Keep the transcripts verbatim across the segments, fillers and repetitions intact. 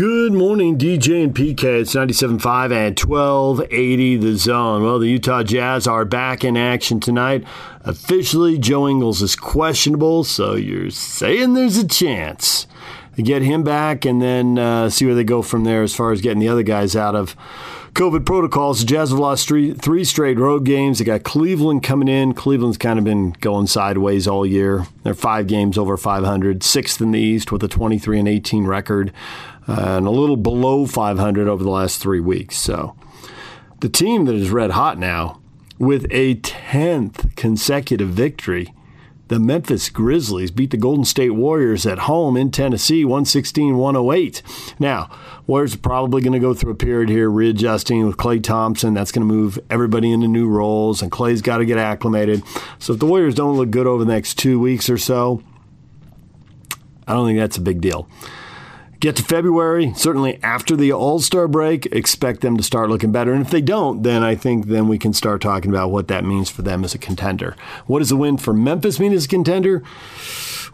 Good morning, D J and P K. It's ninety-seven point five and twelve eighty The Zone. Well, the Utah Jazz are back in action tonight. Officially, Joe Ingles is questionable, so you're saying there's a chance to get him back and then uh, see where they go from there as far as getting the other guys out of COVID protocols. The Jazz have lost three, three straight road games. They got Cleveland coming in. Cleveland's kind of been going sideways all year. They're five games over five hundred, sixth in the East with a twenty-three and eighteen record, uh, and a little below five hundred over the last three weeks. So the team that is red hot now with a tenth consecutive victory, the Memphis Grizzlies, beat the Golden State Warriors at home in Tennessee, one sixteen to one oh eight. Now, Warriors are probably going to go through a period here readjusting with Klay Thompson. That's going to move everybody into new roles, and Klay's got to get acclimated. So if the Warriors don't look good over the next two weeks or so, I don't think that's a big deal. Get to February, certainly after the All-Star break, expect them to start looking better. And if they don't, then I think then we can start talking about what that means for them as a contender. What does the win for Memphis mean as a contender?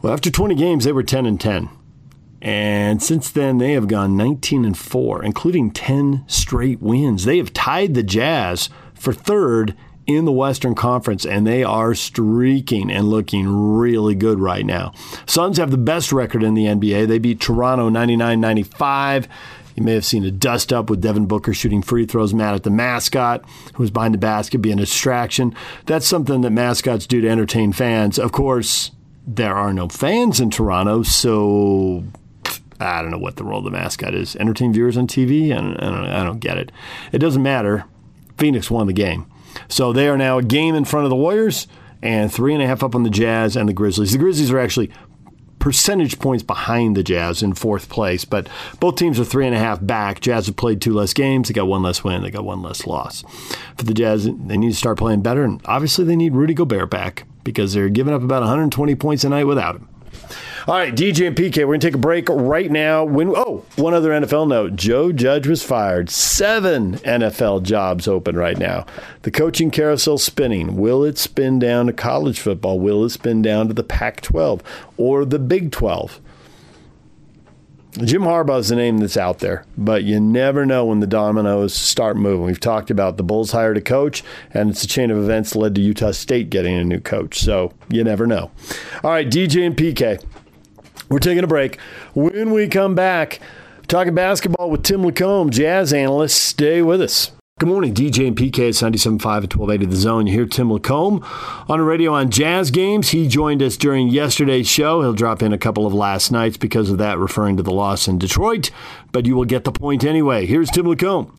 Well, after twenty games, they were ten and ten. And since then, they have gone nineteen and four, including ten straight wins. They have tied the Jazz for third in the Western Conference, and they are streaking and looking really good right now. Suns have the best record in the N B A. They beat Toronto ninety-nine ninety-five. You may have seen a dust-up with Devin Booker shooting free throws mad at the mascot, who was behind the basket, being a distraction. That's something that mascots do to entertain fans. Of course, there are no fans in Toronto, so I don't know what the role of the mascot is. Entertain viewers on T V? I don't, I don't, I don't get it. It doesn't matter. Phoenix won the game. So they are now a game in front of the Warriors and three and a half up on the Jazz and the Grizzlies. The Grizzlies are actually percentage points behind the Jazz in fourth place, but both teams are three and a half back. Jazz have played two less games. They got one less win. They got one less loss. For the Jazz, they need to start playing better, and obviously they need Rudy Gobert back because they're giving up about one hundred twenty points a night without him. All right, D J and P K, we're going to take a break right now. When, oh, one other N F L note. Joe Judge was fired. Seven N F L jobs open right now. The coaching carousel spinning. Will it spin down to college football? Will it spin down to the Pac twelve or the Big twelve? Jim Harbaugh is the name that's out there, but you never know when the dominoes start moving. We've talked about the Bulls hired a coach, and it's a chain of events that led to Utah State getting a new coach, so you never know. All right, D J and P K, we're taking a break. When we come back, talking basketball with Tim LaComb, Jazz analyst. Stay with us. Good morning, D J and P K. It's ninety-seven point five and twelve eighty The Zone. You hear Tim LaComb on the radio on Jazz Games. He joined us during yesterday's show. He'll drop in a couple of last nights because of that, referring to the loss in Detroit. But you will get the point anyway. Here's Tim LaComb.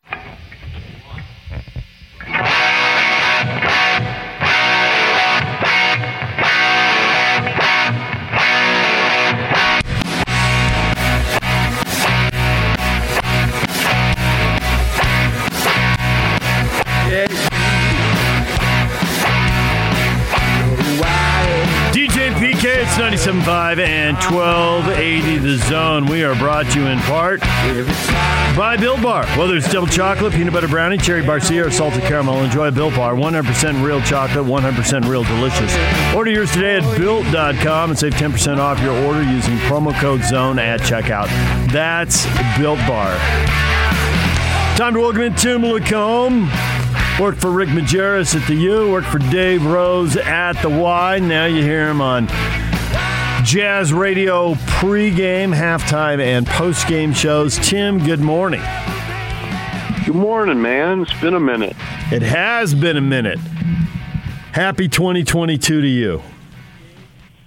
ninety-seven point five and twelve eighty The Zone. We are brought to you in part by Built Bar. Whether it's double chocolate, peanut butter brownie, cherry barcia, or salted caramel, enjoy a Built Bar. one hundred percent real chocolate, one hundred percent real delicious. Order yours today at built dot com and save ten percent off your order using promo code ZONE at checkout. That's Built Bar. Time to welcome in Tim LaComb. Worked for Rick Majerus at the U, worked for Dave Rose at the Y. Now you hear him on Jazz Radio pregame, halftime, and postgame shows. Tim, good morning. Good morning, man. It's been a minute. It has been a minute. Happy twenty twenty-two to you.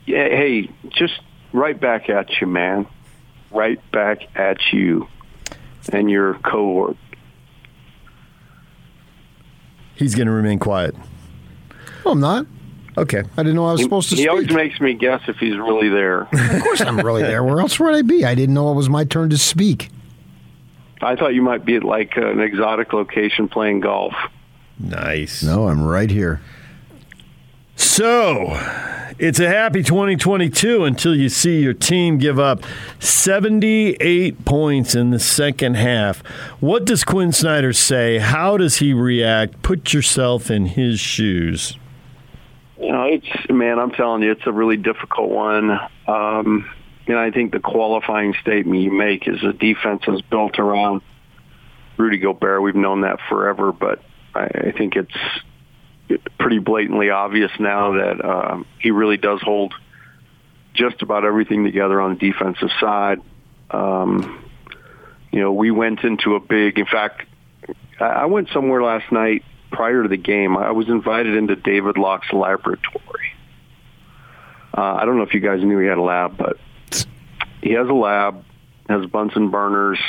Yeah, hey, just right back at you, man. Right back at you and your cohort. He's going to remain quiet. No, I'm not. Okay. I didn't know I was he, supposed to he speak. He always makes me guess if he's really there. Of course I'm really there. Where else would I be? I didn't know it was my turn to speak. I thought you might be at like an exotic location playing golf. Nice. No, I'm right here. So, it's a happy twenty twenty-two until you see your team give up seventy-eight points in the second half. What does Quinn Snyder say? How does he react? Put yourself in his shoes. You know, it's, man, I'm telling you, it's a really difficult one. Um, And I think the qualifying statement you make is the defense is built around Rudy Gobert. We've known that forever, but I, I think it's pretty blatantly obvious now that um, he really does hold just about everything together on the defensive side. Um, you know, we went into a big, in fact, I, I went somewhere last night prior to the game. I was invited into David Locke's laboratory. Uh, I don't know if you guys knew he had a lab, but he has a lab, has Bunsen burners,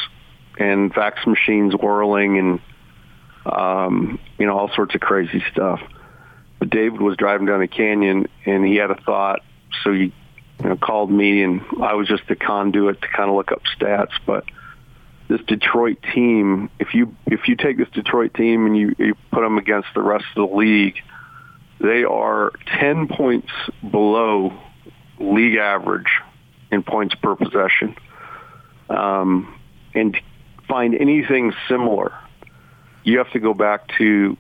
and fax machines whirling, and um, you know, all sorts of crazy stuff. But David was driving down the canyon, and he had a thought, so he you know, called me, and I was just the conduit to kind of look up stats. But this Detroit team, if you if you take this Detroit team and you, you put them against the rest of the league, they are ten points below league average in points per possession. Um, and to find anything similar, you have to go back to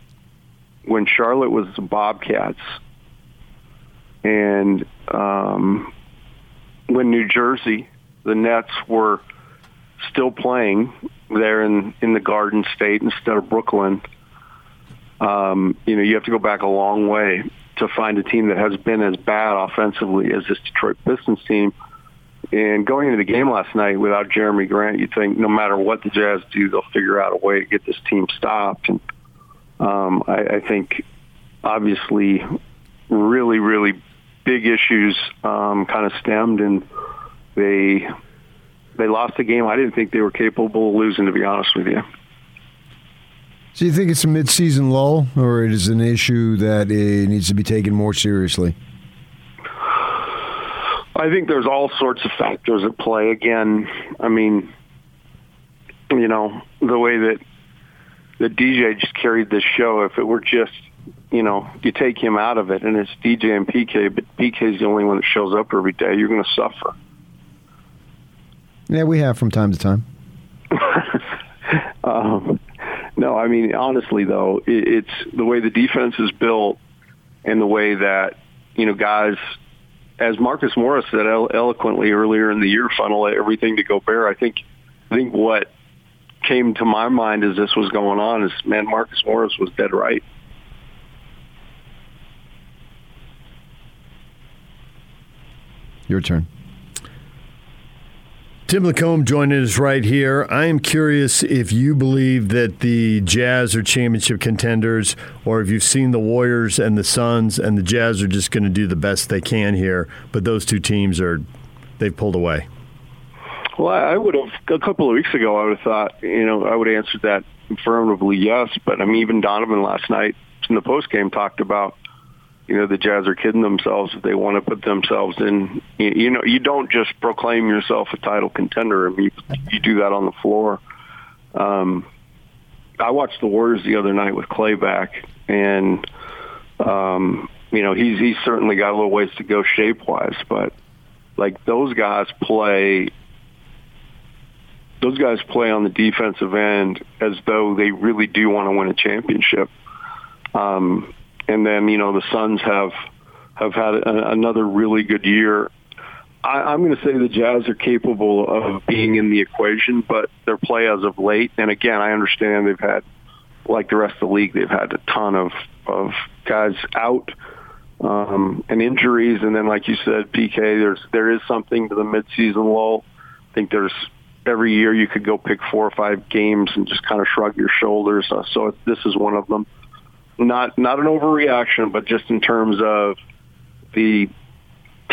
when Charlotte was the Bobcats and um, when New Jersey, the Nets, were still playing there in, in the Garden State instead of Brooklyn. Um, you know, you have to go back a long way to find a team that has been as bad offensively as this Detroit Pistons team. And going into the game last night without Jeremy Grant, you think no matter what the Jazz do, they'll figure out a way to get this team stopped. And um, I, I think, obviously, really, really big issues um, kind of stemmed, and they they lost a game I didn't think they were capable of losing, to be honest with you. So you think it's a mid-season lull, or it is an issue that it needs to be taken more seriously? I think there's all sorts of factors at play. Again, I mean, you know, the way that the D J just carried this show, if it were just, you know, you take him out of it and it's D J and P K, but P K's the only one that shows up every day, you're going to suffer. Yeah, we have from time to time. um, no, I mean, honestly, though, it, it's the way the defense is built and the way that, you know, guys – as Marcus Morris said eloquently earlier in the year, funnel everything to Gobert. I think, I think what came to my mind as this was going on is, man, Marcus Morris was dead right. Your turn. Tim LaComb joining us right here. I am curious if you believe that the Jazz are championship contenders, or if you've seen the Warriors and the Suns, and the Jazz are just going to do the best they can here, but those two teams are, they've pulled away. Well, I would have, a couple of weeks ago, I would have thought, you know, I would have answered that affirmatively, yes, but I mean, even Donovan last night in the postgame talked about, you know, the Jazz are kidding themselves if they want to put themselves in. You know, you don't just proclaim yourself a title contender. I mean, you, you do that on the floor. Um, I watched the Warriors the other night with Klay back, and, um, you know, he's he's certainly got a little ways to go shape-wise. But, like, those guys play those guys play on the defensive end as though they really do want to win a championship. Um And then, you know, the Suns have have had a, another really good year. I, I'm going to say the Jazz are capable of being in the equation, but their play as of late, and again, I understand they've had, like the rest of the league, they've had a ton of, of guys out um, and injuries. And then, like you said, P K, there's there is something to the midseason lull. I think there's every year you could go pick four or five games and just kind of shrug your shoulders. Uh, so this is one of them. Not not an overreaction, but just in terms of the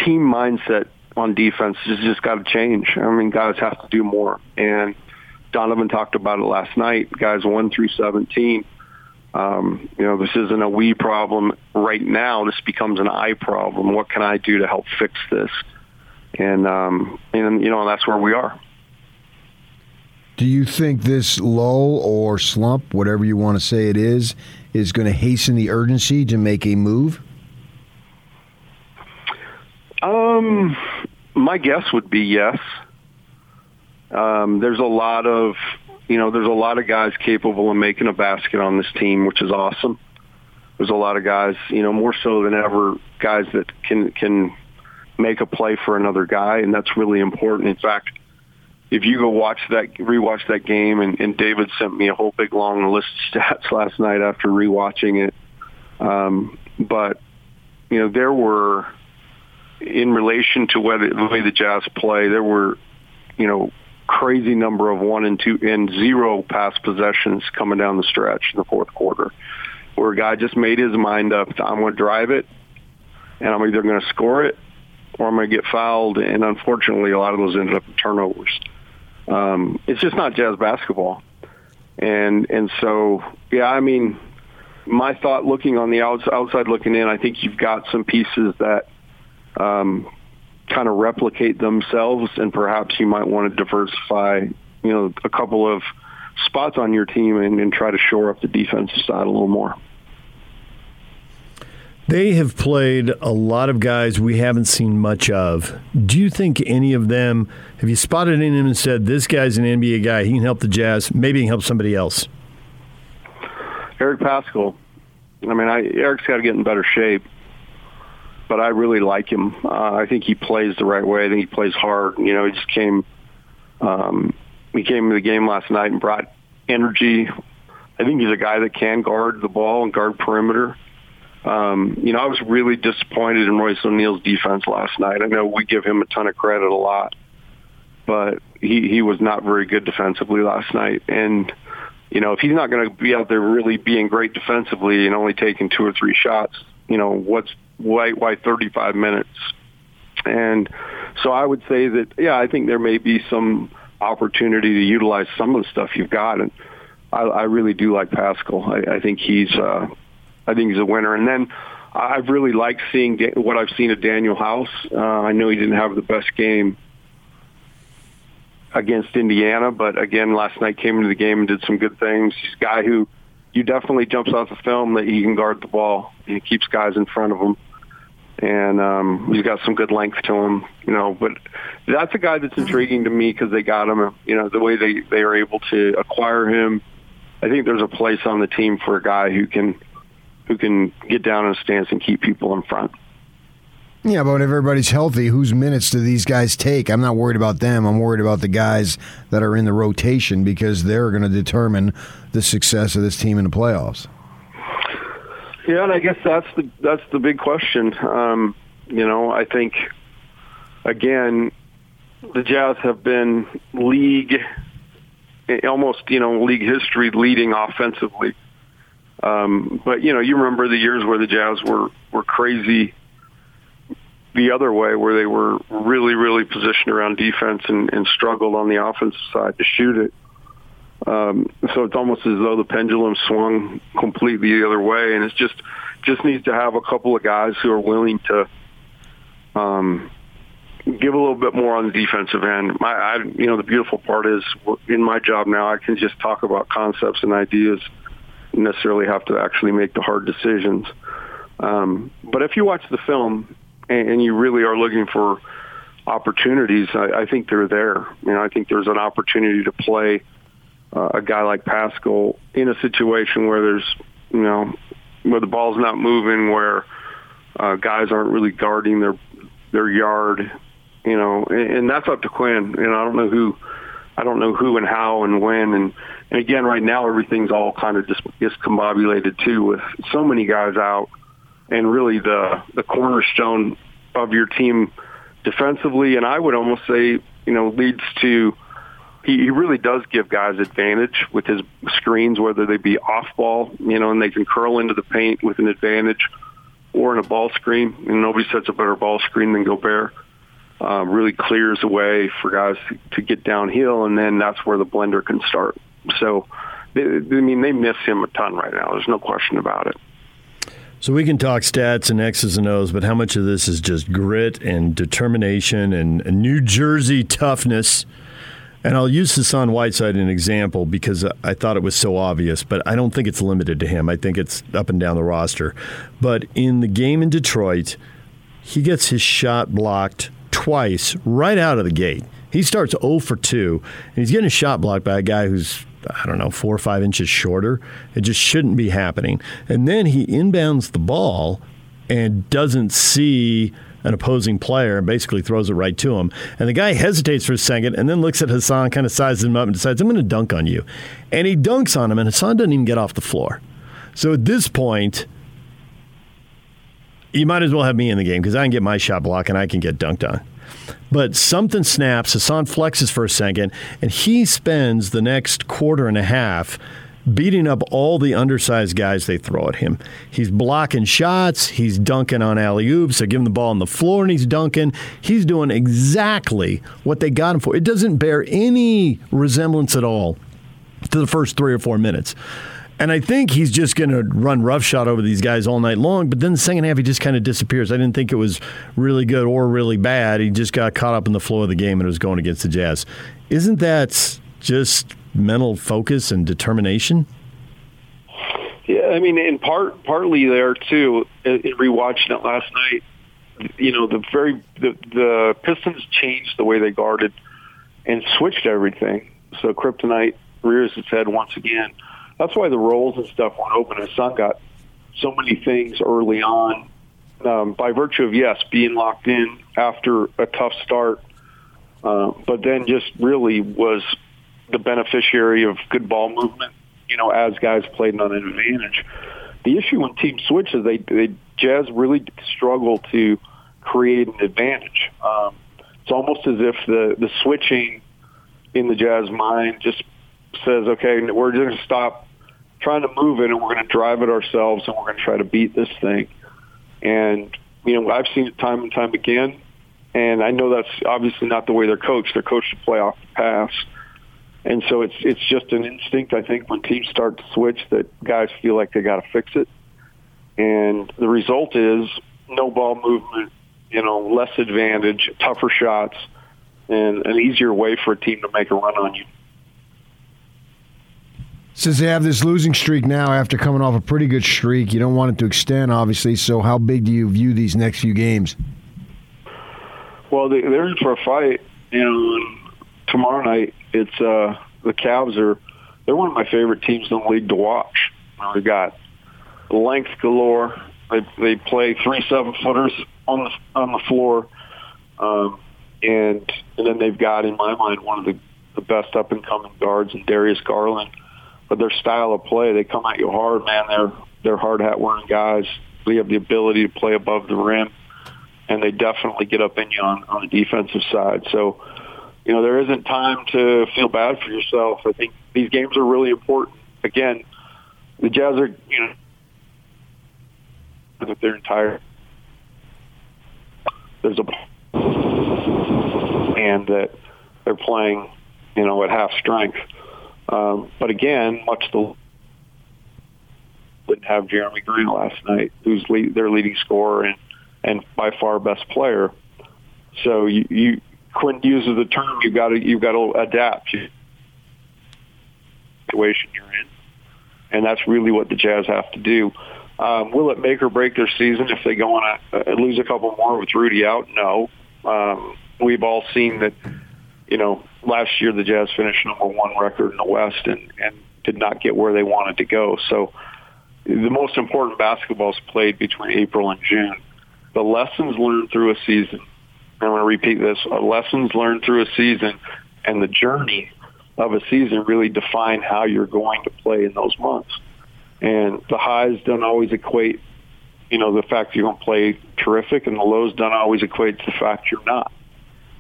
team mindset on defense has just got to change. I mean, guys have to do more. And Donovan talked about it last night. Guys one through seventeen, um, you know, this isn't a we problem right now. This becomes an I problem. What can I do to help fix this? And, um, and you know, that's where we are. Do you think this lull or slump, whatever you want to say it is, is going to hasten the urgency to make a move? Um, my guess would be yes. Um, there's a lot of, you know, there's a lot of guys capable of making a basket on this team, which is awesome. There's a lot of guys, you know, more so than ever, guys that can can make a play for another guy, and that's really important. In fact, if you go watch that, rewatch that game, and, and David sent me a whole big long list of stats last night after rewatching it. Um, but you know, there were, in relation to whether the way the Jazz play, there were, you know, crazy number of one and two and zero pass possessions coming down the stretch in the fourth quarter, where a guy just made his mind up. I'm going to drive it, and I'm either going to score it, or I'm going to get fouled. And unfortunately, a lot of those ended up in turnovers. Um, it's just not Jazz basketball. And and so, yeah, I mean, my thought looking on the outs- outside looking in, I think you've got some pieces that um, kind of replicate themselves, and perhaps you might want to diversify, you know, a couple of spots on your team and, and try to shore up the defensive side a little more. They have played a lot of guys we haven't seen much of. Do you think any of them, have you spotted any of them and said, this guy's an N B A guy, he can help the Jazz, maybe he can help somebody else? Eric Paschal. I mean, I, Eric's got to get in better shape, but I really like him. Uh, I think he plays the right way. I think he plays hard. You know, he just came um, he came into the game last night and brought energy. I think he's a guy that can guard the ball and guard perimeter. Um, you know, I was really disappointed in Royce O'Neal's defense last night. I know we give him a ton of credit a lot, but he, he was not very good defensively last night. And, you know, if he's not going to be out there really being great defensively and only taking two or three shots, you know, what's why, why thirty-five minutes? And so I would say that, yeah, I think there may be some opportunity to utilize some of the stuff you've got. And I, I really do like Paschal. I, I think he's uh, – I think he's a winner. And then I've really liked seeing what I've seen of Daniel House. Uh, I know he didn't have the best game against Indiana, but again, last night came into the game and did some good things. He's a guy who you definitely jumps off the film that he can guard the ball. He keeps guys in front of him. And um, he's got some good length to him, you know. But that's a guy that's intriguing to me because they got him, you know, the way they, they are able to acquire him. I think there's a place on the team for a guy who can – who can get down in a stance and keep people in front. Yeah, but when everybody's healthy, whose minutes do these guys take? I'm not worried about them. I'm worried about the guys that are in the rotation because they're going to determine the success of this team in the playoffs. Yeah, and I guess that's the that's the big question. Um, you know, I think, again, the Jazz have been league, almost, you know, league history leading offensively. Um, but, you know, you remember the years where the Jazz were, were crazy the other way, where they were really, really positioned around defense and, and struggled on the offensive side to shoot it. Um, so it's almost as though the pendulum swung completely the other way, and it's just just needs to have a couple of guys who are willing to um, give a little bit more on the defensive end. My, I, you know, the beautiful part is in my job now I can just talk about concepts and ideas, necessarily have to actually make the hard decisions. Um, but if you watch the film and, and you really are looking for opportunities, I, I think they're there. You know, I think there's an opportunity to play uh, a guy like Paschal in a situation where there's, you know, where the ball's not moving, where uh, guys aren't really guarding their their yard, you know, and, and that's up to Quinn. You know, I don't know who I don't know who and how and when. And, and again, right now, everything's all kind of dis- discombobulated, too, with so many guys out. And really the, the cornerstone of your team defensively, and I would almost say, you know, leads to he, he really does give guys advantage with his screens, whether they be off-ball, you know, and they can curl into the paint with an advantage or in a ball screen. And nobody sets a better ball screen than Gobert. Uh, really clears the way for guys to get downhill, and then that's where the blender can start. So, they, I mean, they miss him a ton right now. There's no question about it. So we can talk stats and X's and O's, but how much of this is just grit and determination and New Jersey toughness? And I'll use Hassan Whiteside as an example because I thought it was so obvious, but I don't think it's limited to him. I think it's up and down the roster. But in the game in Detroit, he gets his shot blocked twice right out of the gate. He starts zero for two, and he's getting a shot blocked by a guy who's, I don't know, four or five inches shorter. It just shouldn't be happening. And then he inbounds the ball and doesn't see an opposing player and basically throws it right to him. And the guy hesitates for a second and then looks at Hassan, kind of sizes him up and decides, I'm going to dunk on you. And he dunks on him, and Hassan doesn't even get off the floor. So at this point, you might as well have me in the game because I can get my shot block and I can get dunked on. But something snaps, Hassan flexes for a second, and he spends the next quarter and a half beating up all the undersized guys they throw at him. He's blocking shots. He's dunking on alley-oops. They're giving the ball on the floor, and he's dunking. He's doing exactly what they got him for. It doesn't bear any resemblance at all to the first three or four minutes. And I think he's just going to run roughshod over these guys all night long, but then the second half, he just kind of disappears. I didn't think it was really good or really bad. He just got caught up in the flow of the game and it was going against the Jazz. Isn't that just mental focus and determination? Yeah, I mean, in part, partly there, too, in rewatching it last night, you know, the very the, the Pistons changed the way they guarded and switched everything. So Kryptonite rears its head once again. That's why the rolls and stuff weren't open. Hassan got so many things early on um, by virtue of, yes, being locked in after a tough start, uh, but then just really was the beneficiary of good ball movement, you know, as guys played an advantage. The issue when teams switch is they, they Jazz really struggle to create an advantage. Um, it's almost as if the, the switching in the Jazz mind just says, okay, we're just going to stop trying to move it and we're going to drive it ourselves and we're going to try to beat this thing. And, you know, I've seen it time and time again, and I know that's obviously not the way they're coached. They're coached to play off the pass. And so it's it's just an instinct, I think, when teams start to switch that guys feel like they got to fix it. And the result is no ball movement, you know, less advantage, tougher shots, and an easier way for a team to make a run on you. Since they have this losing streak now after coming off a pretty good streak, you don't want it to extend, obviously. So how big do you view these next few games? Well, they're in for a fight. You know, tomorrow night, it's uh, the Cavs are they're one of my favorite teams in the league to watch. They've got length galore. They they play three seven footers on the on the floor, um, and and then they've got, in my mind, one of the, the best up and coming guards in Darius Garland. But their style of play, they come at you hard, man. They're they're hard hat wearing guys. They have the ability to play above the rim, and they definitely get up in you on, on the defensive side. So, you know, there isn't time to feel bad for yourself. I think these games are really important. Again, the Jazz are, you know, with their entire there's a and that they're playing, you know, at half strength. Um, but again, much the didn't have Jeremy Grant last night, who's lead, their leading scorer and, and by far best player. So you, you Quinn uses the term you've got to you've got to adapt to the situation you're in, and that's really what the Jazz have to do. Um, will it make or break their season if they go on a, uh, lose a couple more with Rudy out? No, um, we've all seen that. You know, last year the Jazz finished number one record in the West and, and did not get where they wanted to go. So the most important basketball is played between April and June. The lessons learned through a season, and I'm going to repeat this, lessons learned through a season and the journey of a season really define how you're going to play in those months. And the highs don't always equate, you know, the fact you're going to play terrific, and the lows don't always equate to the fact you're not.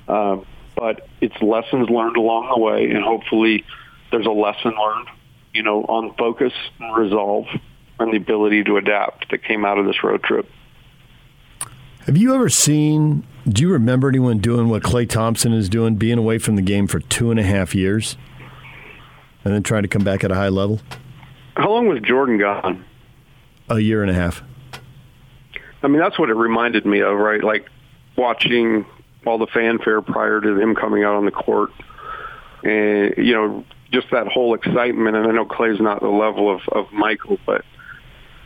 Um, But it's lessons learned along the way, and hopefully there's a lesson learned, you know, on focus and resolve and the ability to adapt that came out of this road trip. Have you ever seen, do you remember anyone doing what Klay Thompson is doing, being away from the game for two and a half years and then trying to come back at a high level? How long was Jordan gone? A year and a half. I mean, that's what it reminded me of, right? Like watching all the fanfare prior to him coming out on the court. And, you know, just that whole excitement. And I know Clay's not the level of, of Michael, but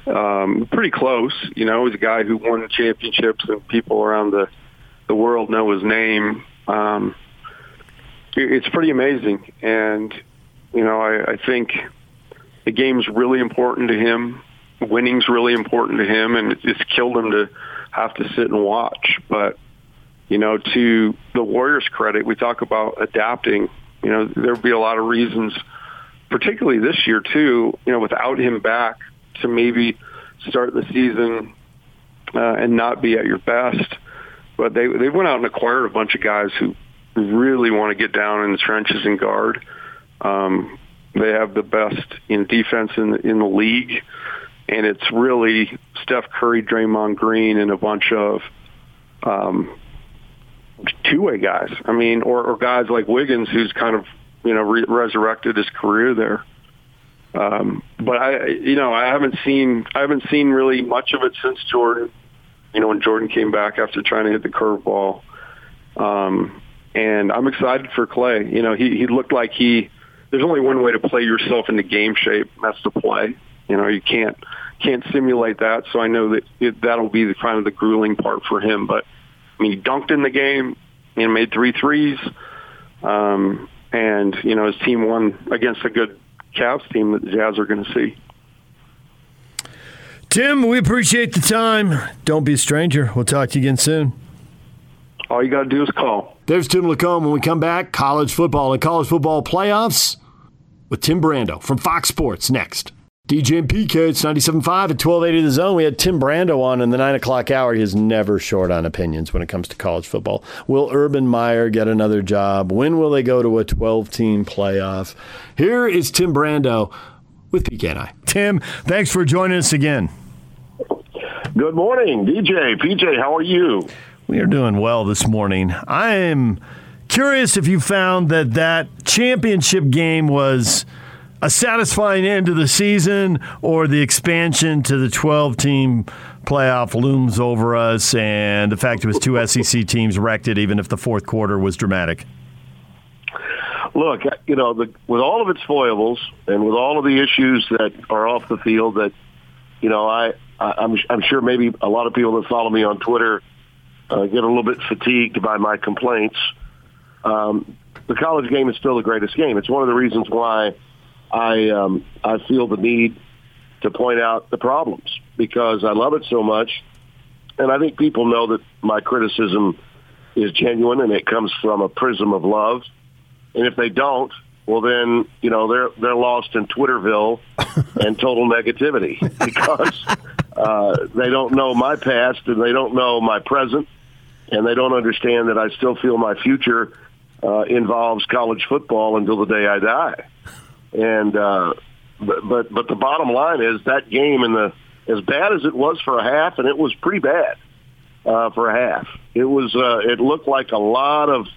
um, pretty close. You know, he's a guy who won championships and people around the, the world know his name. Um, it, it's pretty amazing. And, you know, I, I think the game's really important to him. Winning's really important to him. And it's killed him to have to sit and watch. But, you know, to the Warriors' credit, we talk about adapting. You know, there'll be a lot of reasons, particularly this year too, you know, without him back, to maybe start the season uh, and not be at your best. But they they went out and acquired a bunch of guys who really want to get down in the trenches and guard. Um, they have the best in defense in the, in the league, and it's really Steph Curry, Draymond Green, and a bunch of um, two-way guys. I mean, or, or guys like Wiggins, who's kind of, you know, re- resurrected his career there. Um, but I, you know, I haven't seen I haven't seen really much of it since Jordan. You know, when Jordan came back after trying to hit the curveball, um, and I'm excited for Klay. You know, he he looked like he. There's only one way to play yourself into game shape, and that's to play. You know, you can't can't simulate that. So I know that it, that'll be the kind of the grueling part for him. But I mean, he dunked in the game, you know, made three threes, um, and you know, his team won against a good Cavs team that the Jazz are going to see. Tim, we appreciate the time. Don't be a stranger. We'll talk to you again soon. All you got to do is call. There's Tim LaComb. When we come back, college football and college football playoffs with Tim Brando from Fox Sports next. D J and P K, it's ninety-seven point five at twelve eighty The Zone. We had Tim Brando on in the nine o'clock hour. He is never short on opinions when it comes to college football. Will Urban Meyer get another job? When will they go to a twelve-team playoff? Here is Tim Brando with P K and I. Tim, thanks for joining us again. Good morning, D J. P J, how are you? We are doing well this morning. I am curious if you found that that championship game was a satisfying end to the season, or the expansion to the twelve-team playoff looms over us, and the fact it was two S E C teams wrecked it, even if the fourth quarter was dramatic. Look, you know, the, with all of its foibles and with all of the issues that are off the field, that you know, I, I I'm, I'm sure maybe a lot of people that follow me on Twitter uh, get a little bit fatigued by my complaints. Um, the college game is still the greatest game. It's one of the reasons why I um, I feel the need to point out the problems, because I love it so much, and I think people know that my criticism is genuine and it comes from a prism of love. And if they don't, well, then you know they're they're lost in Twitterville and total negativity, because uh, they don't know my past and they don't know my present, and they don't understand that I still feel my future uh, involves college football until the day I die. And uh, but, but but the bottom line is that game, in the as bad as it was for a half, and it was pretty bad uh, for a half. It was uh, it looked like a lot of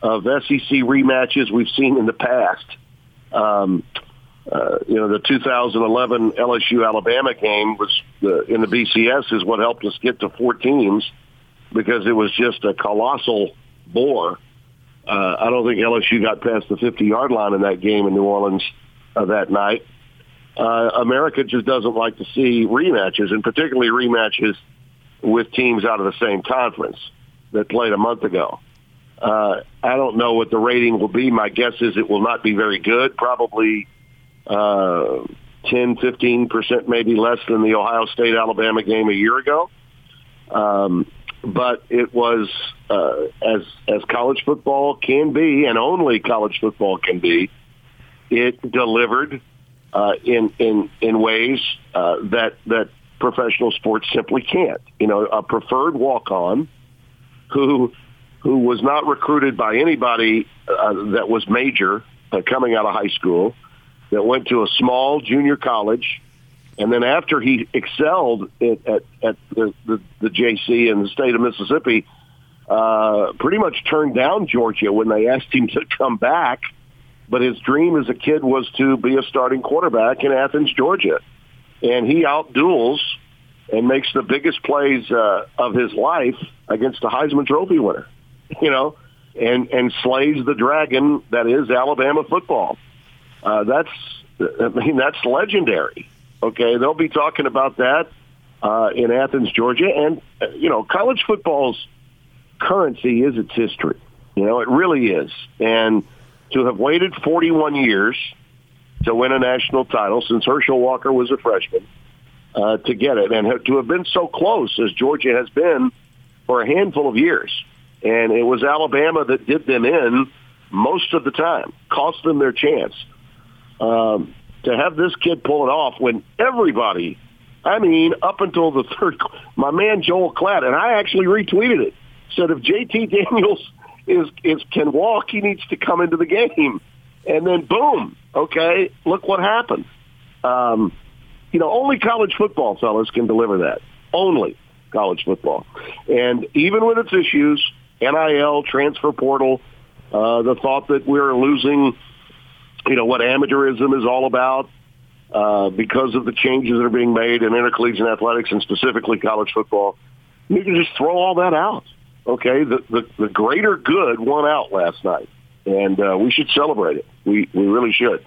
of S E C rematches we've seen in the past. Um, uh, you know, the two thousand eleven L S U Alabama game was the, in the B C S is what helped us get to four teams, because it was just a colossal bore. Uh, I don't think L S U got past the fifty-yard line in that game in New Orleans uh, that night. Uh, America just doesn't like to see rematches, and particularly rematches with teams out of the same conference that played a month ago. Uh, I don't know what the rating will be. My guess is it will not be very good, probably uh, ten, fifteen percent maybe less than the Ohio State-Alabama game a year ago. Um But it was, uh, as as college football can be, and only college football can be, it delivered uh, in in in ways uh, that that professional sports simply can't. You know, a preferred walk-on who who was not recruited by anybody uh, that was major uh, coming out of high school, that went to a small junior college. And then after he excelled at, at, at the, the, the J C in the state of Mississippi, uh, pretty much turned down Georgia when they asked him to come back. But his dream as a kid was to be a starting quarterback in Athens, Georgia. And he outduels and makes the biggest plays uh, of his life against a Heisman Trophy winner, you know, and, and slays the dragon that is Alabama football. Uh, that's, I mean, that's legendary. Okay, they'll be talking about that uh, in Athens, Georgia. And, uh, you know, college football's currency is its history. You know, it really is. And to have waited forty-one years to win a national title since Herschel Walker was a freshman uh, to get it. And to have been so close as Georgia has been for a handful of years. And it was Alabama that did them in most of the time, cost them their chance. Um, to have this kid pull it off when everybody, I mean, up until the third, my man Joel Klatt, and I actually retweeted it, said if J T Daniels is, is can walk, he needs to come into the game. And then, boom, okay, look what happened. Um, you know, only college football, fellas, can deliver that. Only college football. And even with its issues, N I L, transfer portal, uh, the thought that we're losing, you know, what amateurism is all about uh, because of the changes that are being made in intercollegiate athletics and specifically college football, you can just throw all that out, okay? The, the, the greater good won out last night, and uh, we should celebrate it. We, we really should.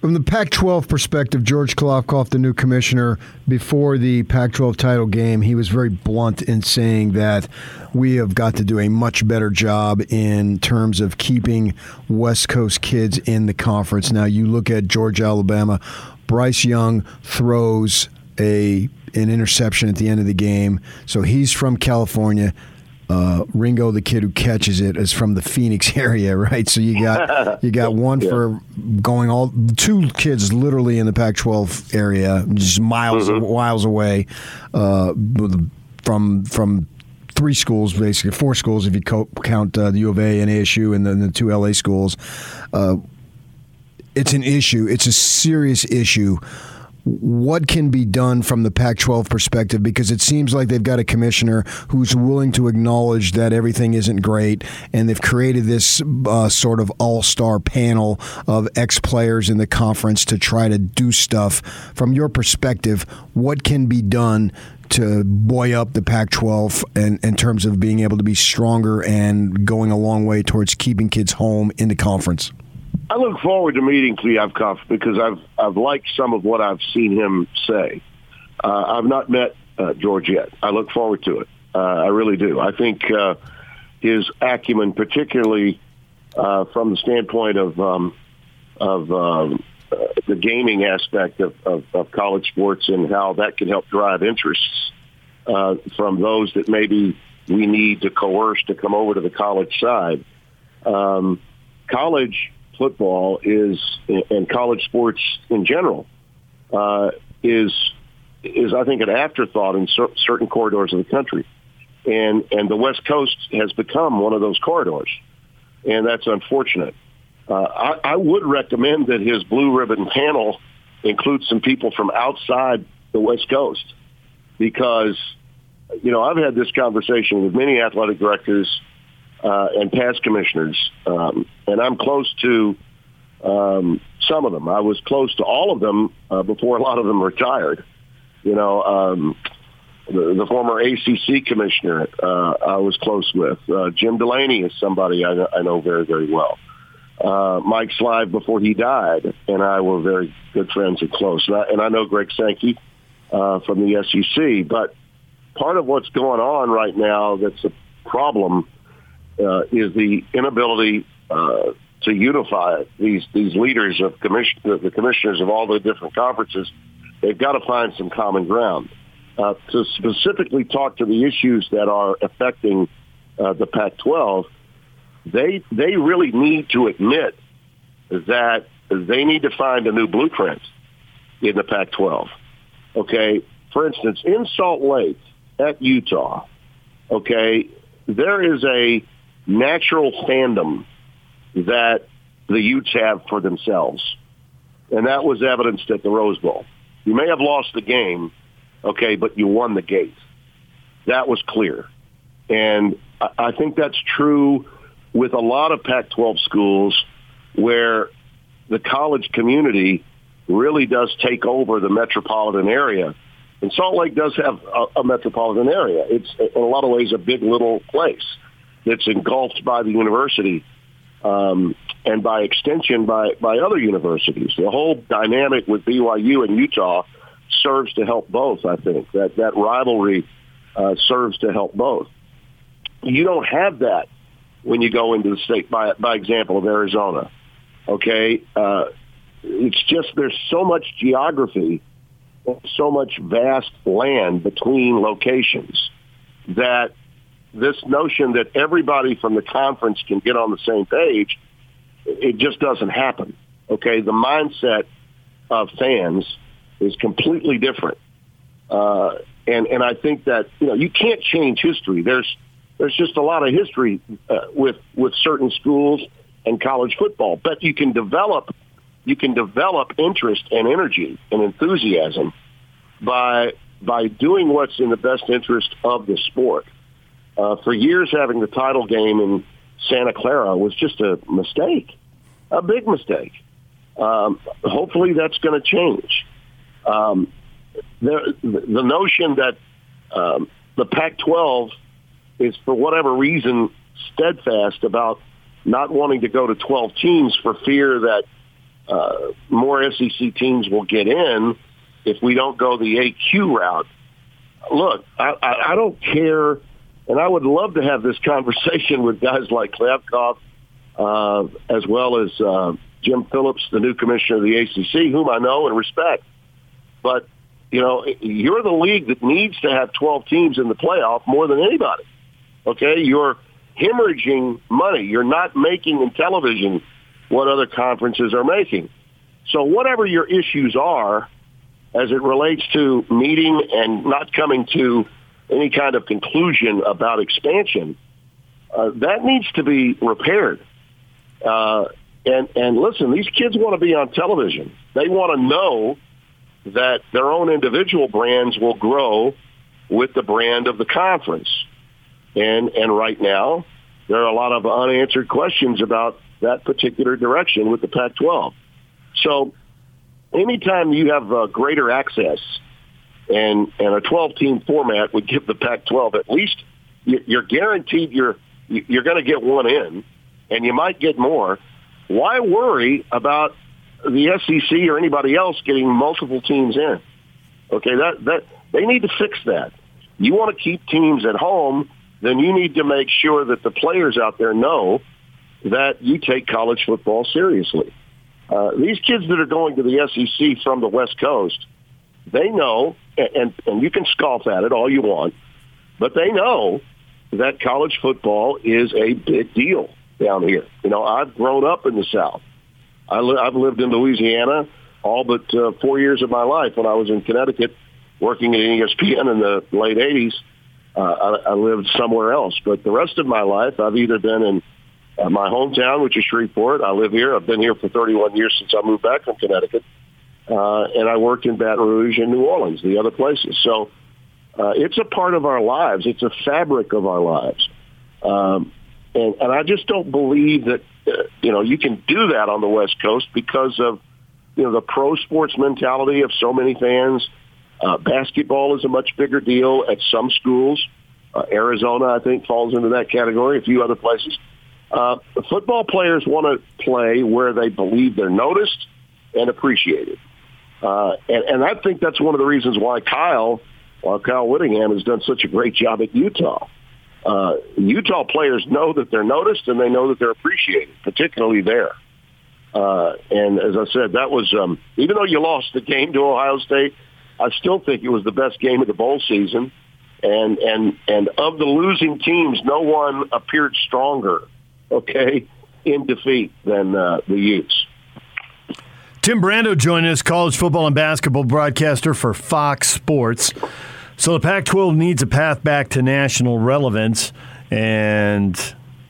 From the Pac twelve perspective, George Kliavkoff, the new commissioner, before the Pac twelve title game, he was very blunt in saying that we have got to do a much better job in terms of keeping West Coast kids in the conference. Now, you look at Georgia, Alabama, Bryce Young throws a an interception at the end of the game, so he's from California. Uh, Ringo, the kid who catches it, is from the Phoenix area, right? So you got you got one yeah. for going all two kids literally in the Pac twelve area, just miles mm-hmm. miles away uh, from from three schools, basically four schools if you co- count uh, the U of A and A S U and then the two L A schools. Uh, it's an issue. It's a serious issue. What can be done from the Pac twelve perspective? Because it seems like they've got a commissioner who's willing to acknowledge that everything isn't great, and they've created this uh, sort of all-star panel of ex-players in the conference to try to do stuff. From your perspective, what can be done to buoy up the Pac twelve in, in terms of being able to be stronger and going a long way towards keeping kids home in the conference? I look forward to meeting Kliavkoff because I've I've liked some of what I've seen him say. Uh, I've not met uh, George yet. I look forward to it. Uh, I really do. I think uh, his acumen, particularly uh, from the standpoint of um, of um, uh, the gaming aspect of, of, of college sports and how that can help drive interests uh, from those that maybe we need to coerce to come over to the college side. Um, college. Football is, and college sports in general, uh, is is I think an afterthought in cer- certain corridors of the country, and and the West Coast has become one of those corridors, and that's unfortunate. Uh, I, I would recommend that his blue ribbon panel include some people from outside the West Coast, because you know I've had this conversation with many athletic directors. Uh, and past commissioners, um, and I'm close to um, some of them. I was close to all of them uh, before a lot of them retired. You know, um, the, the former A C C commissioner uh, I was close with. Uh, Jim Delaney is somebody I, I know very, very well. Uh, Mike Slive, before he died, and I were very good friends and close. And I, and I know Greg Sankey uh, from the S E C. But part of what's going on right now that's a problem Uh, is the inability uh, to unify these these leaders of commission the commissioners of all the different conferences. They've got to find some common ground uh, to specifically talk to the issues that are affecting uh, the Pac twelve. They they really need to admit that they need to find a new blueprint in the Pac twelve. Okay, for instance, in Salt Lake at Utah, okay, there is a natural fandom that the Utes have for themselves. And that was evidenced at the Rose Bowl. You may have lost the game, okay, but you won the gate. That was clear. And I think that's true with a lot of Pac twelve schools where the college community really does take over the metropolitan area. And Salt Lake does have a, a metropolitan area. It's, in a lot of ways, a big little place that's engulfed by the university um, and by extension by, by other universities. The whole dynamic with B Y U and Utah serves to help both, I think. That, that rivalry uh, serves to help both. You don't have that when you go into the state, by, by example, of Arizona. Okay? Uh, it's just there's so much geography so much vast land between locations that this notion that everybody from the conference can get on the same page, it just doesn't happen. Okay, the mindset of fans is completely different, uh, and and I think that you know you can't change history. There's there's just a lot of history uh, with with certain schools and college football, but you can develop you can develop interest and energy and enthusiasm by by doing what's in the best interest of the sport. Uh, for years, having the title game in Santa Clara was just a mistake, a big mistake. Um, hopefully, that's going to change. Um, the, the notion that um, the Pac twelve is, for whatever reason, steadfast about not wanting to go to twelve teams for fear that uh, more S E C teams will get in if we don't go the A Q route. Look, I, I, I don't care, and I would love to have this conversation with guys like Kliavkoff, uh, as well as uh, Jim Phillips, the new commissioner of the A C C, whom I know and respect. But, you know, you're the league that needs to have twelve teams in the playoff more than anybody, okay? You're hemorrhaging money. You're not making in television what other conferences are making. So whatever your issues are as it relates to meeting and not coming to any kind of conclusion about expansion, uh, that needs to be repaired. Uh, and, and listen, these kids want to be on television. They want to know that their own individual brands will grow with the brand of the conference. And and right now, there are a lot of unanswered questions about that particular direction with the Pac twelve. So anytime you have uh, greater access, and, and a twelve-team format would give the Pac twelve at least, you're guaranteed you're you're going to get one in, and you might get more. Why worry about the S E C or anybody else getting multiple teams in? Okay, that that they need to fix that. You want to keep teams at home, then you need to make sure that the players out there know that you take college football seriously. Uh, these kids that are going to the S E C from the West Coast, they know, and, and you can scoff at it all you want, but they know that college football is a big deal down here. You know, I've grown up in the South. I li- I've lived in Louisiana all but uh, four years of my life. When I was in Connecticut working at E S P N in the late eighties, uh, I-, I lived somewhere else. But the rest of my life, I've either been in uh, my hometown, which is Shreveport. I live here. I've been here for thirty-one years since I moved back from Connecticut. Uh, and I worked in Baton Rouge and New Orleans, the other places. So uh, it's a part of our lives. It's a fabric of our lives. Um, and, and I just don't believe that, uh, you know, you can do that on the West Coast because of, you know, the pro sports mentality of so many fans. Uh, basketball is a much bigger deal at some schools. Uh, Arizona, I think, falls into that category, a few other places. Uh, the football players want to play where they believe they're noticed and appreciated. Uh, and, and I think that's one of the reasons why Kyle, well, Kyle Whittingham has done such a great job at Utah. Uh, Utah players know that they're noticed and they know that they're appreciated, particularly there. Uh, and as I said, that was, um, even though you lost the game to Ohio State, I still think it was the best game of the bowl season. And, and, and of the losing teams, no one appeared stronger, okay, in defeat than uh, the Utes. Tim Brando joined us, college football and basketball broadcaster for Fox Sports. So the Pac twelve needs a path back to national relevance, and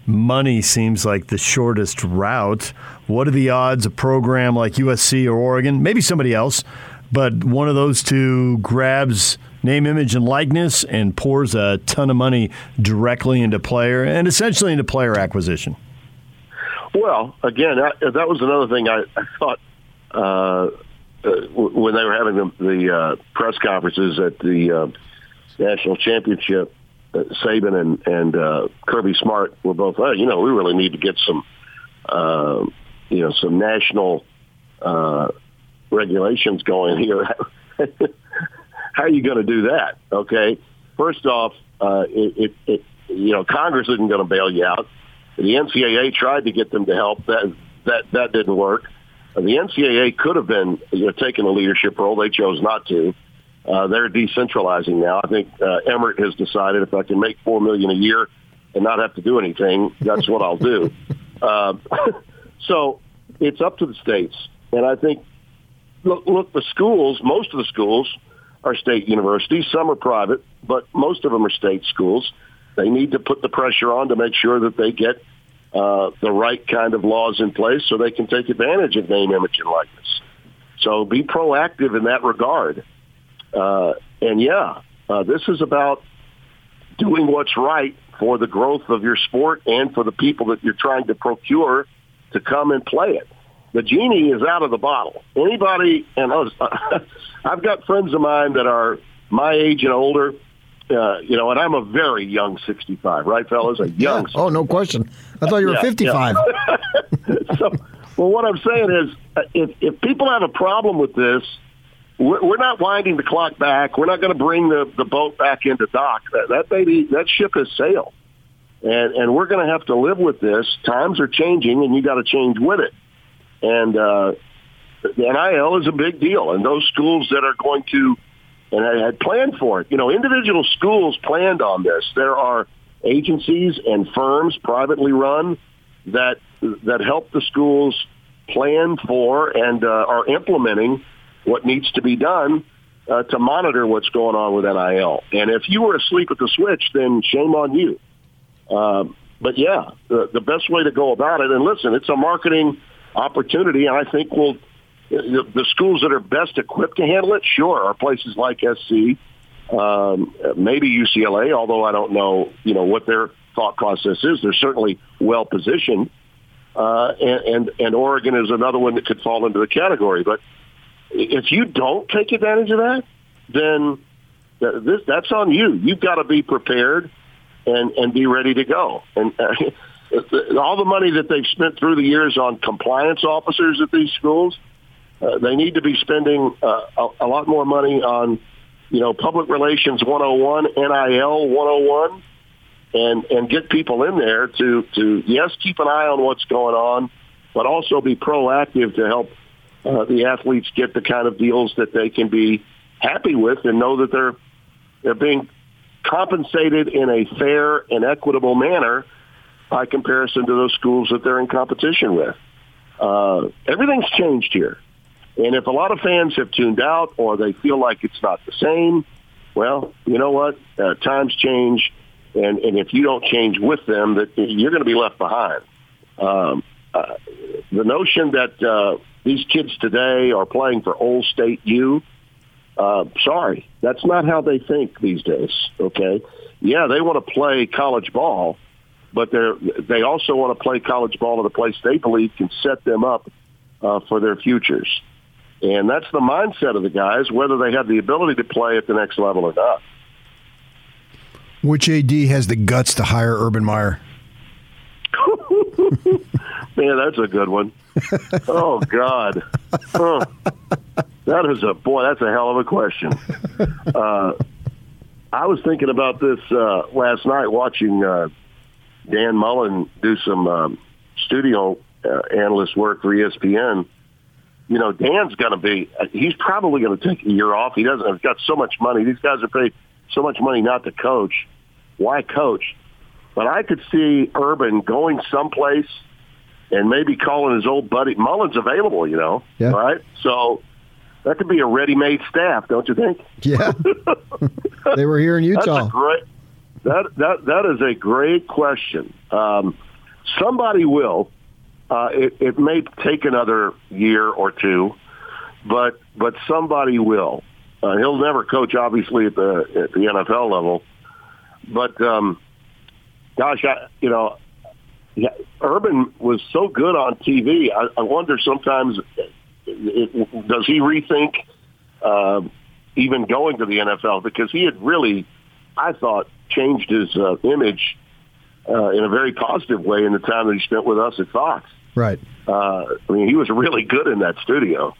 money seems like the shortest route. What are the odds a program like U S C or Oregon, maybe somebody else, but one of those two grabs name, image, and likeness and pours a ton of money directly into player and essentially into player acquisition? Well, again, that was another thing I, I thought. Uh, uh, when they were having the, the uh, press conferences at the uh, national championship, uh, Saban and, and uh, Kirby Smart were both, oh, you know, we really need to get some, uh, you know, some national uh, regulations going here. How are you going to do that? Okay, first off, uh, it, it, it, you know, Congress isn't going to bail you out. The N C double A tried to get them to help. That that that didn't work. The N C double A could have been you know, taking a leadership role. They chose not to. Uh, they're decentralizing now. I think uh, Emmerich has decided if I can make four million dollars a year and not have to do anything, that's what I'll do. Uh, so it's up to the states. And I think, look, look, the schools, most of the schools are state universities. Some are private, but most of them are state schools. They need to put the pressure on to make sure that they get uh, the right kind of laws in place so they can take advantage of name, image, and likeness. So be proactive in that regard. Uh, and, yeah, uh, this is about doing what's right for the growth of your sport and for the people that you're trying to procure to come and play it. The genie is out of the bottle. Anybody, and I've got friends of mine that are my age and older, uh, you know, and I'm a very young sixty-five, right, fellas? A young yeah. Oh, no question. I thought you were yeah, fifty-five. Yeah. So, well, what I'm saying is if, if people have a problem with this, we're, we're not winding the clock back. We're not going to bring the, the boat back into dock. That, that, baby, that ship has sailed. And, and we're going to have to live with this. Times are changing, and you got to change with it. And uh, the N I L is a big deal. And those schools that are going to, and I had planned for it, you know, individual schools planned on this. There are agencies and firms, privately run, that that help the schools plan for and uh, are implementing what needs to be done uh, to monitor what's going on with N I L. And if you were asleep at the switch, then shame on you. Um, but, yeah, the, the best way to go about it, and listen, it's a marketing opportunity, and I think we'll, the schools that are best equipped to handle it, sure, are places like S C, um, maybe U C L A, although I don't know, you know, what their thought process is. They're certainly well-positioned, uh, and, and, and Oregon is another one that could fall into the category. But if you don't take advantage of that, then th- this, that's on you. You've got to be prepared and, and be ready to go. And uh, all the money that they've spent through the years on compliance officers at these schools, uh, they need to be spending uh, a, a lot more money on, you know, public relations one oh one, N I L one oh one, and, and get people in there to, to, yes, keep an eye on what's going on, but also be proactive to help uh, the athletes get the kind of deals that they can be happy with and know that they're they're being compensated in a fair and equitable manner by comparison to those schools that they're in competition with. Uh, everything's changed here. And if a lot of fans have tuned out or they feel like it's not the same, well, you know what? Uh, times change, and, and if you don't change with them, that you're going to be left behind. Um, uh, the notion that uh, these kids today are playing for Old State U, uh, sorry, that's not how they think these days, okay? Yeah, they want to play college ball, but they they also want to play college ball at a place they believe can set them up uh, for their futures. And that's the mindset of the guys, whether they have the ability to play at the next level or not. Which A D has the guts to hire Urban Meyer? Man, that's a good one. Oh, God. Oh, that is a, boy, that's a hell of a question. Uh, I was thinking about this uh, last night watching uh, – Dan Mullen do some um, studio uh, analyst work for E S P N. You know, Dan's going to be, he's probably going to take a year off. He doesn't, he's got so much money. These guys are paid so much money not to coach. Why coach? But I could see Urban going someplace and maybe calling his old buddy. Mullen's available, you know, yeah. Right? So that could be a ready-made staff, don't you think? Yeah. They were here in Utah. That's a great. That that that is a great question. Um, somebody will. Uh, it, it may take another year or two, but but somebody will. Uh, he'll never coach, obviously, at the at the N F L level. But um, gosh, I, you know, yeah, Urban was so good on T V. I, I wonder sometimes, it, it, does he rethink uh, even going to the N F L? Because he had really, I thought, changed his uh, image uh, in a very positive way in the time that he spent with us at Fox. Right. Uh, I mean, he was really good in that studio.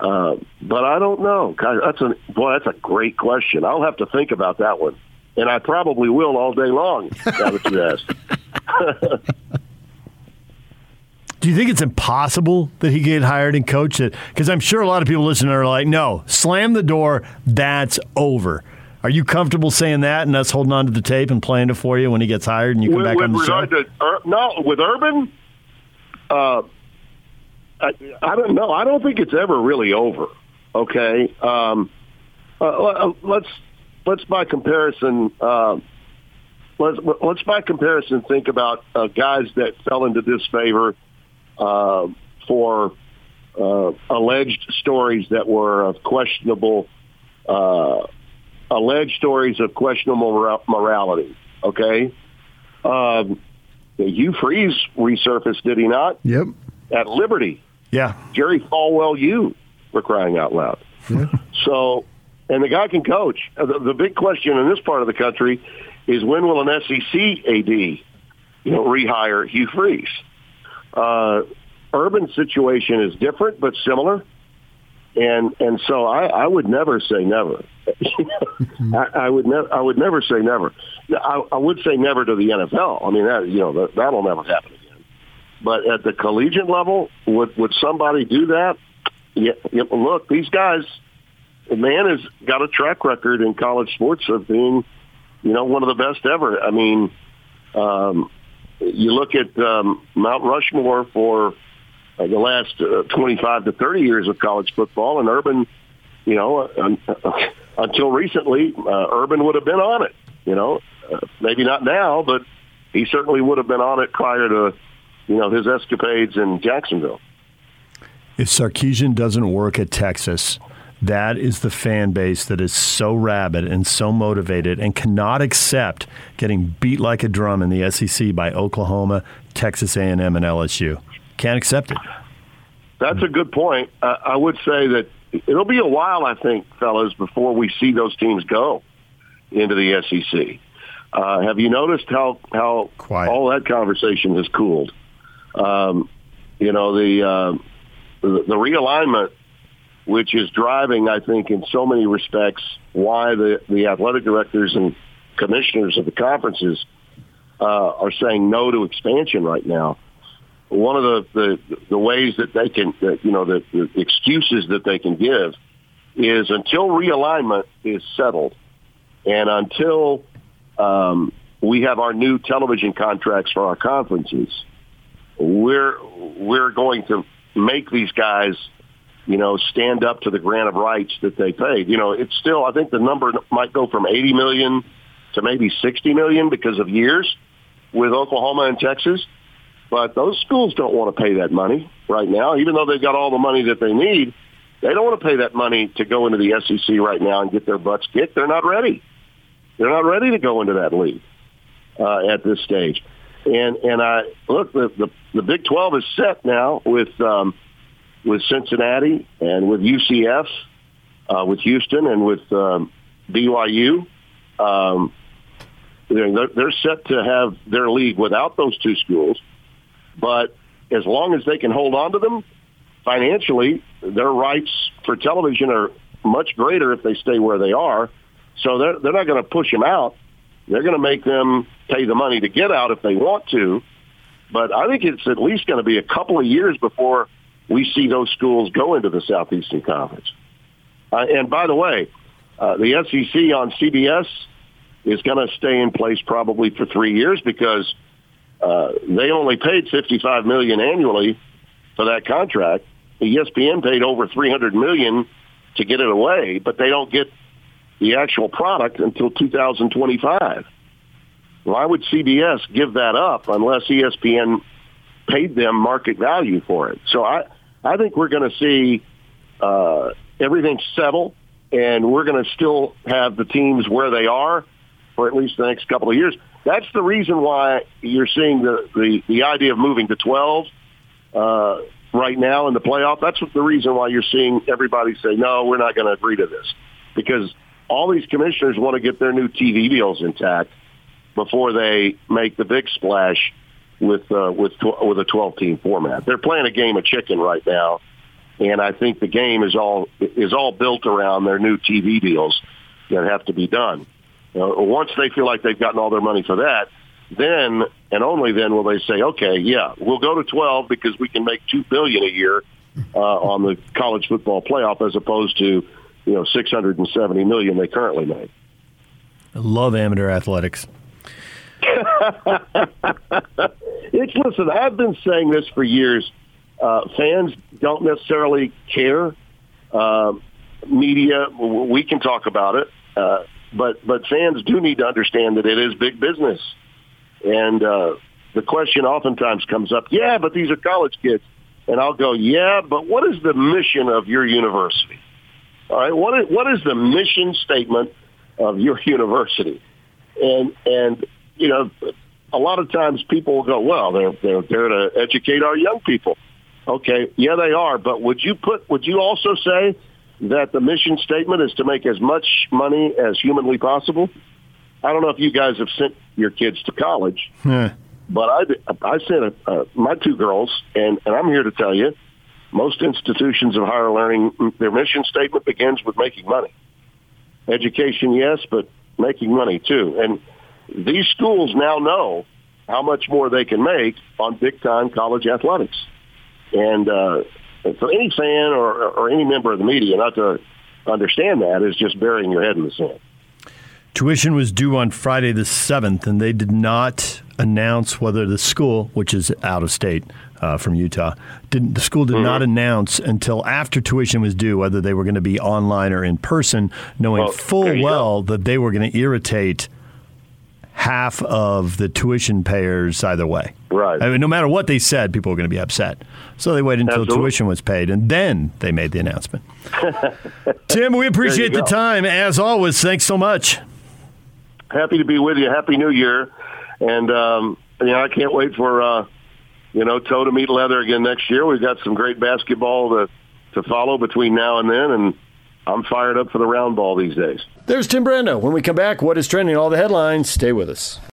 Uh, but I don't know. God, that's a, boy, that's a great question. I'll have to think about that one. And I probably will all day long, now that you asked. Do you think it's impossible that he could get hired and coach it? Because I'm sure a lot of people listening are like, no, slam the door, that's over. Are you comfortable saying that and us holding on to the tape and playing it for you when he gets hired and you come with, back with on the show? To, uh, no, with Urban, uh, I, I don't know. I don't think it's ever really over, okay? Um, uh, let's, let's by comparison uh, let's, let's by comparison think about uh, guys that fell into disfavor uh, for uh, alleged stories that were of questionable uh alleged stories of questionable morality, okay? Um, Hugh Freeze resurfaced, did he not? Yep. At Liberty. Yeah. Jerry Falwell, you were crying out loud. Yeah. So, and the guy can coach. The, the big question in this part of the country is when will an S E C A D, you know, rehire Hugh Freeze? Uh, Urban's situation is different but similar. And and so I, I would never say never. I, I would never I would never say never. I, I would say never to the N F L. I mean that you know that, that'll never happen again. But at the collegiate level, would would somebody do that? Yeah, yeah, look, these guys, the man has got a track record in college sports of being, you know, one of the best ever. I mean, um, you look at um, Mount Rushmore for. Uh, the last uh, twenty-five to thirty years of college football, and Urban, you know, uh, uh, until recently, uh, Urban would have been on it, you know. Uh, maybe not now, but he certainly would have been on it prior to, you know, his escapades in Jacksonville. If Sarkisian doesn't work at Texas, that is the fan base that is so rabid and so motivated and cannot accept getting beat like a drum in the S E C by Oklahoma, Texas A and M, and L S U. Can't accept it. That's a good point. Uh, I would say that it'll be a while, I think, fellas, before we see those teams go into the S E C. Uh, have you noticed how, how Quiet. all that conversation has cooled? Um, you know, the, uh, the the realignment, which is driving, I think, in so many respects, why the, the athletic directors and commissioners of the conferences uh, are saying no to expansion right now. One of the, the, the ways that they can, that, you know, the, the excuses that they can give is until realignment is settled and until um, we have our new television contracts for our conferences, we're we're going to make these guys, you know, stand up to the grant of rights that they paid. You know, it's still, I think the number might go from eighty million dollars to maybe sixty million dollars because of years with Oklahoma and Texas. But those schools don't want to pay that money right now. Even though they've got all the money that they need, they don't want to pay that money to go into the S E C right now and get their butts kicked. They're not ready. They're not ready to go into that league uh, at this stage. And and I look, the, the the Big twelve is set now with um, with Cincinnati and with U C F, uh, with Houston and with um, B Y U. Um, they're, they're set to have their league without those two schools. But as long as they can hold on to them financially, their rights for television are much greater if they stay where they are. So they're, they're not going to push them out. They're going to make them pay the money to get out if they want to. But I think it's at least going to be a couple of years before we see those schools go into the Southeastern Conference. Uh, and by the way, uh, the S E C on C B S is going to stay in place probably for three years because – Uh, they only paid fifty-five million dollars annually for that contract. E S P N paid over three hundred million dollars to get it away, but they don't get the actual product until two thousand twenty-five. Why would C B S give that up unless E S P N paid them market value for it? So I, I think we're going to see uh, everything settle, and we're going to still have the teams where they are for at least the next couple of years. That's the reason why you're seeing the, the, the idea of moving to twelve uh, right now in the playoff. That's the reason why you're seeing everybody say, no, we're not going to agree to this. Because all these commissioners want to get their new T V deals intact before they make the big splash with uh, with tw- with a twelve-team format. They're playing a game of chicken right now, and I think the game is all is all built around their new T V deals that have to be done. You know, once they feel like they've gotten all their money for that, then and only then will they say, okay, yeah, we'll go to twelve because we can make two billion dollars a year uh, on the college football playoff as opposed to, you know, six hundred seventy million dollars they currently make. I love amateur athletics. It's, listen, I've been saying this for years. Uh, fans don't necessarily care. Uh, media, we can talk about it. Uh, but but fans do need to understand that it is big business. And uh, the question oftentimes comes up, yeah, but these are college kids. And I'll go, yeah, but what is the mission of your university? All right, what is, what is the mission statement of your university? And, and you know, a lot of times people will go, well, they're, they're there to educate our young people. Okay, yeah, they are, but would you put? Would you also say that the mission statement is to make as much money as humanly possible? I don't know if you guys have sent your kids to college, yeah. but I, I sent a, uh, my two girls, and, and I'm here to tell you, most institutions of higher learning, their mission statement begins with making money. Education, yes, but making money, too. And these schools now know how much more they can make on big-time college athletics. And uh, for any fan or, or any member of the media not to understand that is just burying your head in the sand. Tuition was due on Friday the seventh, and they did not announce whether the school, which is out of state uh, from Utah, didn't. The school did mm-hmm. not announce until after tuition was due whether they were going to be online or in person, knowing well, full well go. that they were going to irritate half of the tuition payers either way. Right. I mean, no matter what they said, people were going to be upset. So they waited until Absolutely. tuition was paid, and then they made the announcement. Tim, we appreciate the time. As always, thanks so much. Happy to be with you. Happy New Year. And, um, you know, I can't wait for, uh, you know, toe to meet leather again next year. We've got some great basketball to, to follow between now and then, and I'm fired up for the round ball these days. There's Tim Brando. When we come back, what is trending? All the headlines. Stay with us.